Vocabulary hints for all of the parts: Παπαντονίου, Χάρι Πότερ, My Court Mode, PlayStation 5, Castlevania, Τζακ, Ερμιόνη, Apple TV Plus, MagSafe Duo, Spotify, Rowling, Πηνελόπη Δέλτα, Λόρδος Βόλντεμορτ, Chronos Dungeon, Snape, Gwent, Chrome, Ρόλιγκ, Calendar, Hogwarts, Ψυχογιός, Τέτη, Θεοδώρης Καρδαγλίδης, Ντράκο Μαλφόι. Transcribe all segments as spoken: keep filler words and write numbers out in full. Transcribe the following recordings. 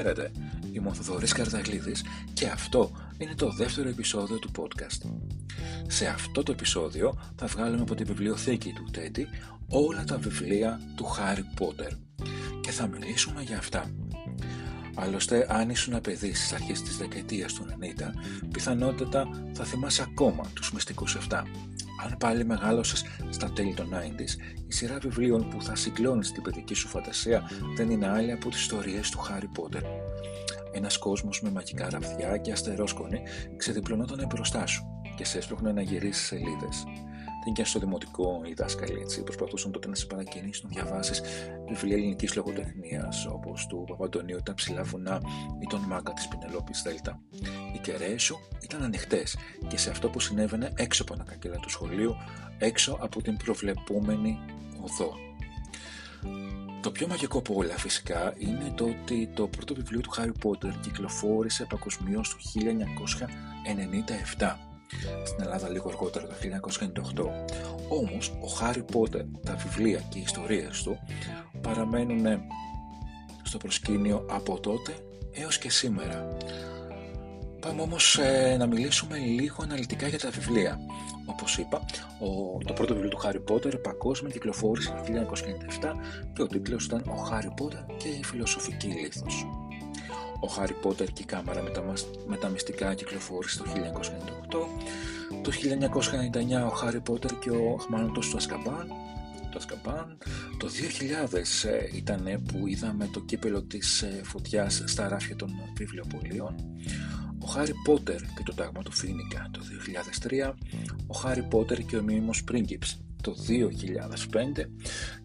Χαίρετε, είμαι ο Θεοδώρης Καρδαγλίδης και αυτό είναι το δεύτερο επεισόδιο του podcast. Σε αυτό το επεισόδιο θα βγάλουμε από τη βιβλιοθήκη του Τέτη όλα τα βιβλία του Χάρι Πότερ και θα μιλήσουμε για αυτά. Άλλωστε, αν ήσουν παιδί στις αρχές της δεκαετίας του ενενήντα, πιθανότατα θα θυμάσαι ακόμα τους μυστικούς επτά. Αν πάλι μεγάλωσες στα τέλη των ενενήντα, η σειρά βιβλίων που θα συγκλώνεις την παιδική σου φαντασία δεν είναι άλλη από τις ιστορίες του Χάρι Πότερ. Ένας κόσμος με μαγικά ραβδιά και αστερόσκονη ξεδιπλωνόταν μπροστά σου και σε έσπρωχνε να γυρίσεις σελίδες. Δεν και στο δημοτικό οι δάσκαλοι έτσι προσπαθούσαν τότε να σε παρακινήσουν να διαβάσεις βιβλία ελληνικής λογοτεχνίας όπως του Παπαντονίου «Τα ψηλά βουνά» ή τον μάγκα της Πηνελόπης Δέλτα. Οι κεραίες σου ήταν ανοιχτές και σε αυτό που συνέβαινε έξω από τα ανακακύλα του σχολείου, έξω από την προβλεπούμενη οδό. Το πιο μαγικό από όλα φυσικά είναι το ότι το πρώτο βιβλίο του Χάρι Πότερ κυκλοφόρησε παγκοσμίως το χίλια εννιακόσια ενενήντα επτά. Στην Ελλάδα λίγο αργότερα, το χίλια εννιακόσια ενενήντα οκτώ. Όμως, ο Χάρι Πότερ, τα βιβλία και οι ιστορίες του παραμένουν στο προσκήνιο από τότε έως και σήμερα. Πάμε όμως ε, να μιλήσουμε λίγο αναλυτικά για τα βιβλία. Όπως είπα, ο, το πρώτο βιβλίο του Χάρι Πότερ παγκόσμια κυκλοφόρησε το χίλια εννιακόσια ενενήντα επτά και ο τίτλος ήταν «Ο Χάρι Πότερ και η φιλοσοφική λήθος». Ο Χάρι Πότερ και η κάμαρα με τα, με τα μυστικά κυκλοφόρησε το χίλια εννιακόσια ενενήντα οκτώ. Το χίλια εννιακόσια ενενήντα εννιά ο Χάρι Πότερ και ο Αχμάνωτος του Ασκαμπάν. Το, Ασκαμπάν. Το δύο χιλιάδες ήταν που είδαμε το κύπελο της φωτιάς στα ράφια των βιβλιοπωλείων. Ο Χάρι Πότερ και το τάγμα του Φοίνικα το δύο χιλιάδες τρία. Ο Χάρι Πότερ και ο μίμος πρίγκιπς το δύο χιλιάδες πέντε.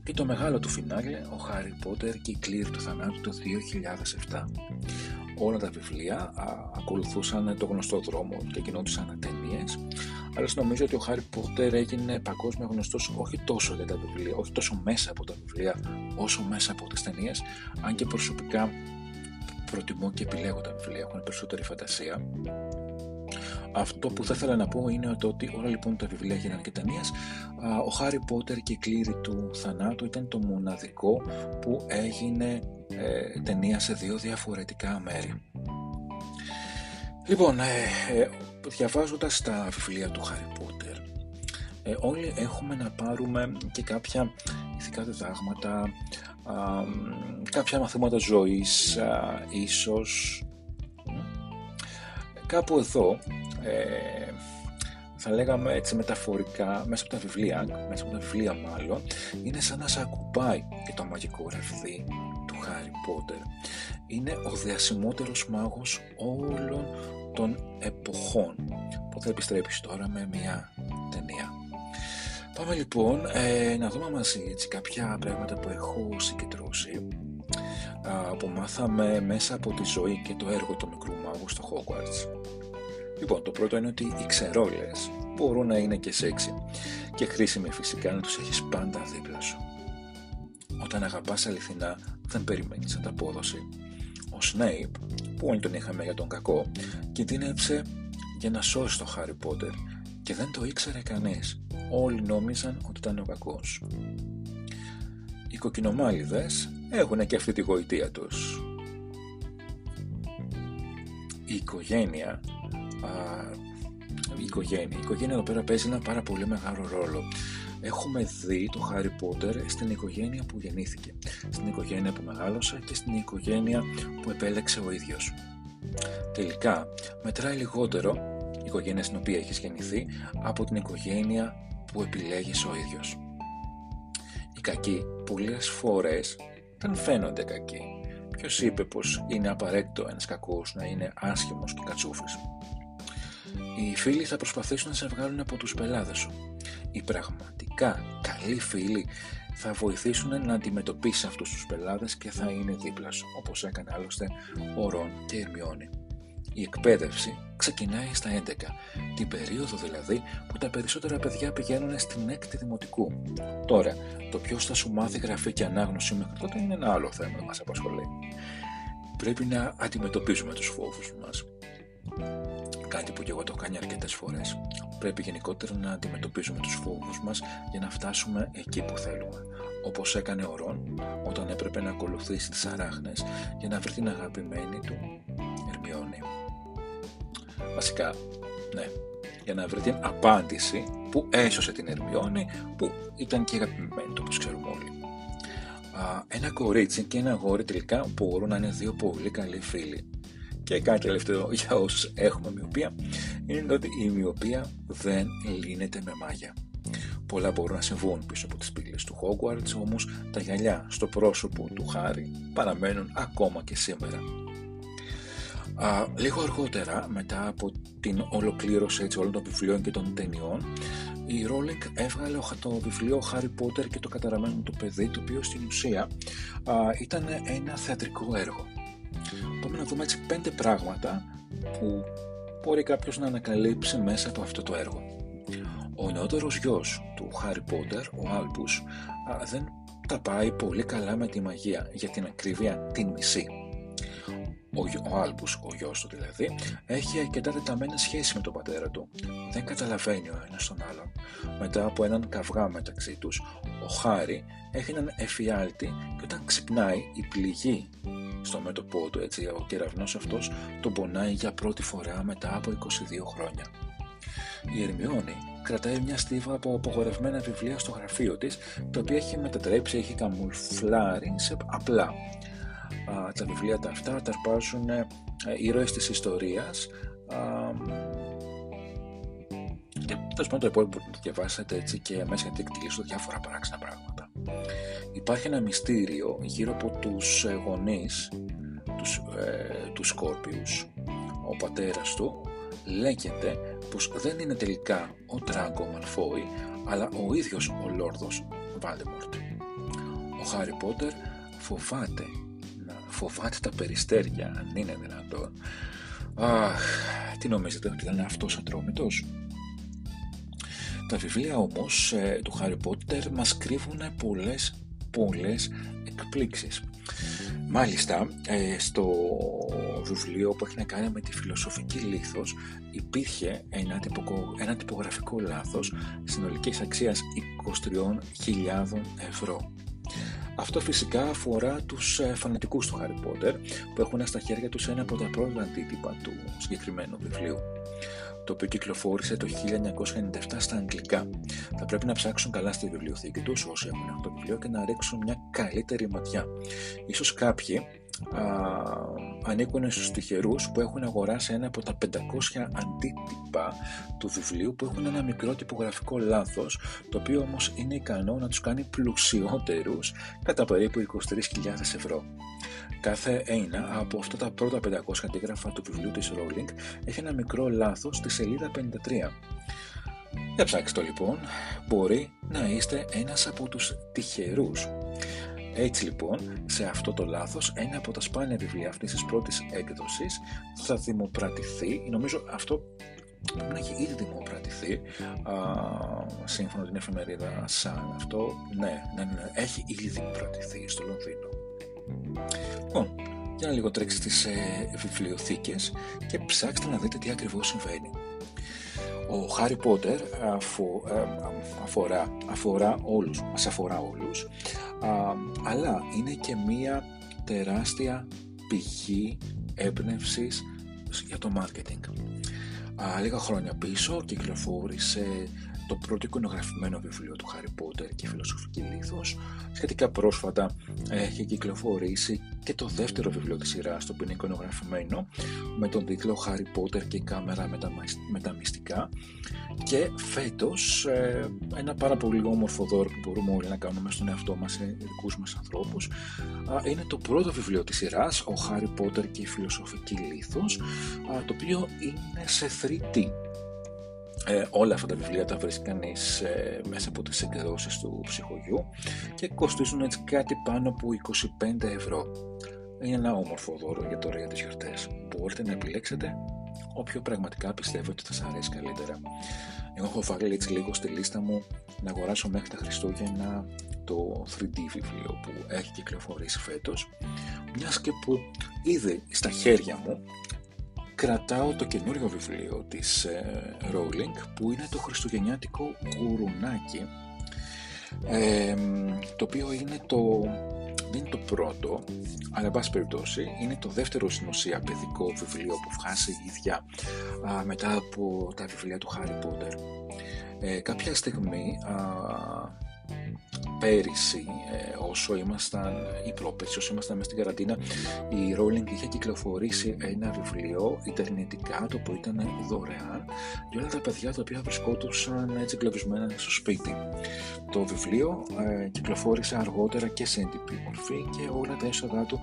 Και το μεγάλο του φινάλε, ο Χάρι Πότερ και η κλήρη του θανάτου το δύο χιλιάδες επτά. Όλα τα βιβλία α, ακολουθούσαν το γνωστό δρόμο και γινόντουσαν ταινίες, αλλά νομίζω ότι ο Χάρι Πότερ έγινε παγκόσμια γνωστός όχι τόσο για τα βιβλία, όχι τόσο μέσα από τα βιβλία όσο μέσα από τις ταινίες, αν και προσωπικά προτιμώ και επιλέγω τα βιβλία, έχουν περισσότερη φαντασία. Αυτό που θα ήθελα να πω είναι ότι όλα λοιπόν τα βιβλία γίνανε και ταινίες. Ο Χάρι Πότερ και η κλήρη του θανάτου ήταν το μοναδικό που έγινε ε, ταινία σε δύο διαφορετικά μέρη. Λοιπόν, ε, ε, διαβάζοντας τα βιβλία του Χάρι Πότερ, ε, όλοι έχουμε να πάρουμε και κάποια ηθικά διδάγματα, α, κάποια μαθήματα ζωής, α, ίσως. Κάπου εδώ ε, θα λέγαμε έτσι μεταφορικά, μέσα από τα βιβλία, μέσα από τα βιβλία μάλλον, είναι σαν να σε ακουμπάει και το μαγικό ραβδί του Χάρι Πότερ. Είναι ο διασημότερος μάγος όλων των εποχών που θα επιστρέψει τώρα με μια ταινία. Πάμε λοιπόν ε, να δούμε μαζί έτσι, κάποια πράγματα που έχω συγκεντρώσει που μάθαμε μέσα από τη ζωή και το έργο του μικρού μάγου στο Hogwarts. Λοιπόν, το πρώτο είναι ότι οι ξερόλες μπορούν να είναι και σεξι και χρήσιμοι φυσικά να τους έχεις πάντα δίπλα σου. Όταν αγαπάς αληθινά δεν περιμένεις ανταπόδοση. Ο Snape, που όλοι τον είχαμε για τον κακό, κινδύνευσε για να σώσει τον Χάρι Πότερ και δεν το ήξερε κανείς. Όλοι νόμιζαν ότι ήταν ο κακός. Οι κοκκινομάλιδες έχουν και αυτή τη γοητεία τους. Η οικογένεια, α, η οικογένεια, η οικογένεια εδώ πέρα παίζει ένα πάρα πολύ μεγάλο ρόλο. Έχουμε δει το Χάρι Πότερ στην οικογένεια που γεννήθηκε, στην οικογένεια που μεγάλωσε και στην οικογένεια που επέλεξε ο ίδιος. Τελικά, μετράει λιγότερο η οικογένεια στην οποία έχεις γεννηθεί από την οικογένεια που επιλέγεις ο ίδιος. Οι κακοί πολλές φορές δεν φαίνονται κακοί. Ποιος είπε πως είναι απαραίτητο ένας κακός να είναι άσχημος και κατσούφης? Οι φίλοι θα προσπαθήσουν να σε βγάλουν από τους πελάδες σου. Οι πραγματικά καλοί φίλοι θα βοηθήσουν να αντιμετωπίσεις αυτούς τους πελάδες και θα είναι δίπλα σου, όπως έκανε άλλωστε ο Ρον και η Ερμιόνη. Η εκπαίδευση ξεκινάει στα έντεκα, την περίοδο δηλαδή που τα περισσότερα παιδιά πηγαίνουν στην έκτη δημοτικού. Τώρα, το ποιος θα σου μάθει γραφή και ανάγνωση μέχρι τότε είναι ένα άλλο θέμα που μας απασχολεί. Πρέπει να αντιμετωπίζουμε τους φόβους μας. Κάτι που και εγώ το κάνει αρκετές φορές. πρέπει γενικότερα να αντιμετωπίζουμε τους φόβους μας για να φτάσουμε εκεί που θέλουμε. Όπως έκανε ο Ρον όταν έπρεπε να ακολουθήσει τις αράχνες για να βρει την αγαπημένη του Ερμιόνη. Βασικά, ναι, για να βρει την απάντηση που έσωσε την Ερμιόνη, που ήταν και αγαπημένη του, όπως ξέρουμε όλοι. Ένα κορίτσι και ένα αγόρι τελικά μπορούν να είναι δύο πολύ καλοί φίλοι. Και κάτι τελευταίο για όσους έχουμε μοιοπία είναι ότι η μοιοπία δεν λύνεται με μάγια. Πολλά μπορούν να συμβούν πίσω από τις πύλες του Hogwarts, όμως τα γυαλιά στο πρόσωπο του Χάρι παραμένουν ακόμα και σήμερα. Α, λίγο αργότερα, μετά από την ολοκλήρωση έτσι, όλων των βιβλίων και των ταινιών, η Ρόλιγκ έβγαλε το βιβλίο Χάρι Πότερ και το καταραμένο του παιδί, το οποίο στην ουσία α, ήταν ένα θεατρικό έργο. Πάμε να δούμε έτσι πέντε πράγματα που μπορεί κάποιος να ανακαλύψει μέσα από αυτό το έργο. Ο νεότερος γιος του Χάρι Πότερ, ο Άλμπους, δεν τα πάει πολύ καλά με τη μαγεία, για την ακρίβεια την μισή. Ο Άλμπους, ο γιος του δηλαδή, έχει αρκετά τεταμένη σχέση με τον πατέρα του. Δεν καταλαβαίνει ο ένας τον άλλον. Μετά από έναν καυγά μεταξύ τους, ο Χάρι έχει έναν εφιάλτη και όταν ξυπνάει η πληγή στο μέτωπό του, έτσι, ο κεραυνός αυτός τον πονάει για πρώτη φορά μετά από είκοσι δύο χρόνια. Η Ερμιόνη κρατάει μια στίβα από απογορευμένα βιβλία στο γραφείο της, τα οποία έχει μετατρέψει, έχει καμουφλάρει σε απλά. Α, τα βιβλία τα αυτά ταρπάζουν ε, ήρωες της ιστορίας α, και τέλος πάντων το υπόλοιπο που διαβάσατε έτσι και μέσα για την εκδήλωση διάφορα παράξενα πράγματα. Υπάρχει ένα μυστήριο γύρω από τους γονείς τους, ε, τους Σκόρπιους. Ο πατέρας του λέγεται πως δεν είναι τελικά ο Ντράκο Μαλφόι, αλλά ο ίδιος ο Λόρδος Βόλντεμορτ. Ο Χάρι Πότερ φοβάται φοβάται τα περιστέρια, αν είναι δυνατόν. Αχ, τι νομίζετε, ότι ήταν αυτός ατρόμητος? Τα βιβλία όμως ε, του Χάρι Πότερ μας κρύβουν πολλές, πολλές εκπλήξεις. Μάλιστα, ε, στο βιβλίο που έχει να κάνει με τη φιλοσοφική λήθος υπήρχε ένα, τυπο, ένα τυπογραφικό λάθος συνολικής αξίας είκοσι τρεις χιλιάδες ευρώ. Αυτό φυσικά αφορά τους φανατικούς του Χάρι Πότερ που έχουν στα χέρια τους ένα από τα πρώτα αντίτυπα του συγκεκριμένου βιβλίου, το οποίο κυκλοφόρησε το χίλια εννιακόσια ενενήντα επτά στα αγγλικά. Θα πρέπει να ψάξουν καλά στη βιβλιοθήκη τους όσοι έχουν αυτό το βιβλίο και να ρίξουν μια καλύτερη ματιά. Ίσως κάποιοι α, ανήκουν στους τυχερούς που έχουν αγοράσει ένα από τα πεντακόσια αντίτυπα του βιβλίου που έχουν ένα μικρό τυπογραφικό λάθος, το οποίο όμως είναι ικανό να τους κάνει πλουσιότερους κατά περίπου είκοσι τρεις χιλιάδες ευρώ. Κάθε ένα από αυτά τα πρώτα πεντακόσια αντίγραφα του βιβλίου της Rowling έχει ένα μικρό λάθος στη σελίδα πενήντα τρία. Για ψάξτε το λοιπόν, μπορεί να είστε ένας από τους τυχερούς. Έτσι λοιπόν, σε αυτό το λάθος, ένα από τα σπάνια βιβλία αυτής της πρώτης έκδοσης θα δημοπρατηθεί, νομίζω αυτό πρέπει να έχει ήδη δημοπρατηθεί, α, σύμφωνα με την εφημερίδα Σαν, αυτό ναι, ναι, ναι, έχει ήδη δημοπρατηθεί στο Λονδίνο. Λοιπόν, για να λίγο τρέξετε στις ε, βιβλιοθήκες και ψάξτε να δείτε τι ακριβώς συμβαίνει. Ο Χάρι Πότερ αφο, ε, αφορά, αφορά όλους, μας αφορά όλους, α, αλλά είναι και μία τεράστια πηγή έμπνευσης για το μάρκετινγκ. Α, λίγα χρόνια πίσω κυκλοφόρησε το πρώτο εικονογραφημένο βιβλίο του Χάρι Πότερ και φιλοσοφική λήθος. Σχετικά πρόσφατα έχει κυκλοφορήσει και το δεύτερο βιβλίο της σειράς, το οποίο είναι εικονογραφημένο με τον τίτλο Χάρι Πότερ και η κάμερα με τα, με τα μυστικά, και φέτος ένα πάρα πολύ όμορφο δώρο που μπορούμε όλοι να κάνουμε στον εαυτό μας, σε δικούς μας ανθρώπους, είναι το πρώτο βιβλίο της σειράς, ο Χάρι Πότερ και η φιλοσοφική λήθος, το οποίο είναι σε θρι ντι. Ε, όλα αυτά τα βιβλία τα βρίσκει κανείς ε, μέσα από τις εκδόσεις του ψυχογιού και κοστίζουν έτσι κάτι πάνω από είκοσι πέντε ευρώ. Είναι ένα όμορφο δώρο για τώρα για τις γιορτές. Μπορείτε να επιλέξετε όποιο πραγματικά πιστεύετε ότι θα σας αρέσει καλύτερα. Εγώ έχω βάλει έτσι λίγο στη λίστα μου να αγοράσω μέχρι τα Χριστούγεννα το θρι ντι βιβλίο που έχει κυκλοφορήσει φέτος, μιας και που ήδη στα χέρια μου κρατάω το καινούριο βιβλίο της ε, Rowling, που είναι το χριστουγεννιάτικο γουρουνάκι, ε, το οποίο είναι το, δεν είναι το πρώτο, αλλά εν πάση περιπτώσει είναι το δεύτερο στην ουσία παιδικό βιβλίο που βγάζει η ίδια α, μετά από τα βιβλία του Χάρι Πότερ. Ε, κάποια στιγμή α, πέρυσι, ε, όσο ήμασταν, ή πρόπερσι, όσο ήμασταν μέσα στην καραντίνα, η Rowling είχε κυκλοφορήσει ένα βιβλίο ιντερνετικά, το οποίο ήταν δωρεάν για όλα τα παιδιά τα οποία βρισκόντουσαν έτσι εγκλωβισμένα στο σπίτι. Το βιβλίο ε, κυκλοφόρησε αργότερα και σε έντυπη μορφή και όλα τα έσοδά του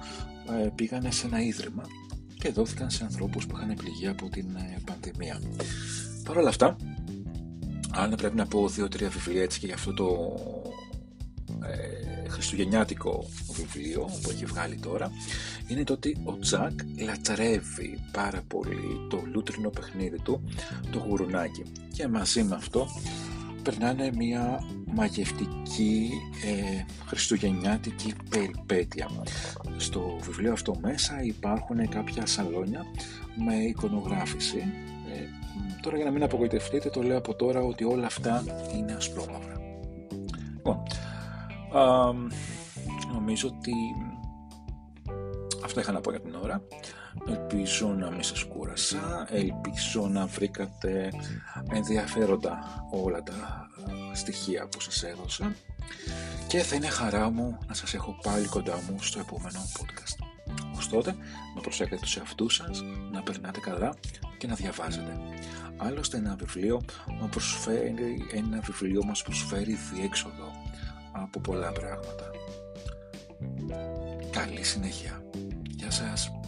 ε, πήγαν σε ένα ίδρυμα και δόθηκαν σε ανθρώπους που είχαν πληγεί από την ε, πανδημία. Παρ' όλα αυτά, αν πρέπει να πω δύο-τρία βιβλία έτσι και για αυτό το ε, χριστουγεννιάτικο βιβλίο που έχει βγάλει τώρα, είναι το ότι ο Τζακ λατρεύει πάρα πολύ το λούτρινο παιχνίδι του, το γουρουνάκι, και μαζί με αυτό περνάνε μια μαγευτική ε, χριστουγεννιάτικη περιπέτεια. Στο βιβλίο αυτό μέσα υπάρχουν κάποια σαλόνια με εικονογράφηση. ε, Τώρα, για να μην απογοητευτείτε, το λέω από τώρα ότι όλα αυτά είναι ασπρόμαυρα. Λοιπόν, α, νομίζω ότι αυτά είχα να πω για την ώρα. Ελπίζω να μην σας κούρασα, ελπίζω να βρήκατε ενδιαφέροντα όλα τα στοιχεία που σας έδωσα και θα είναι χαρά μου να σας έχω πάλι κοντά μου στο επόμενο podcast. Ως τότε, να προσέχετε τους εαυτούς σας, να περνάτε καλά και να διαβάζετε. Άλλωστε, ένα βιβλίο μας προσφέρει, ένα βιβλίο μας προσφέρει διέξοδο από πολλά πράγματα. Καλή συνέχεια. Γεια σας.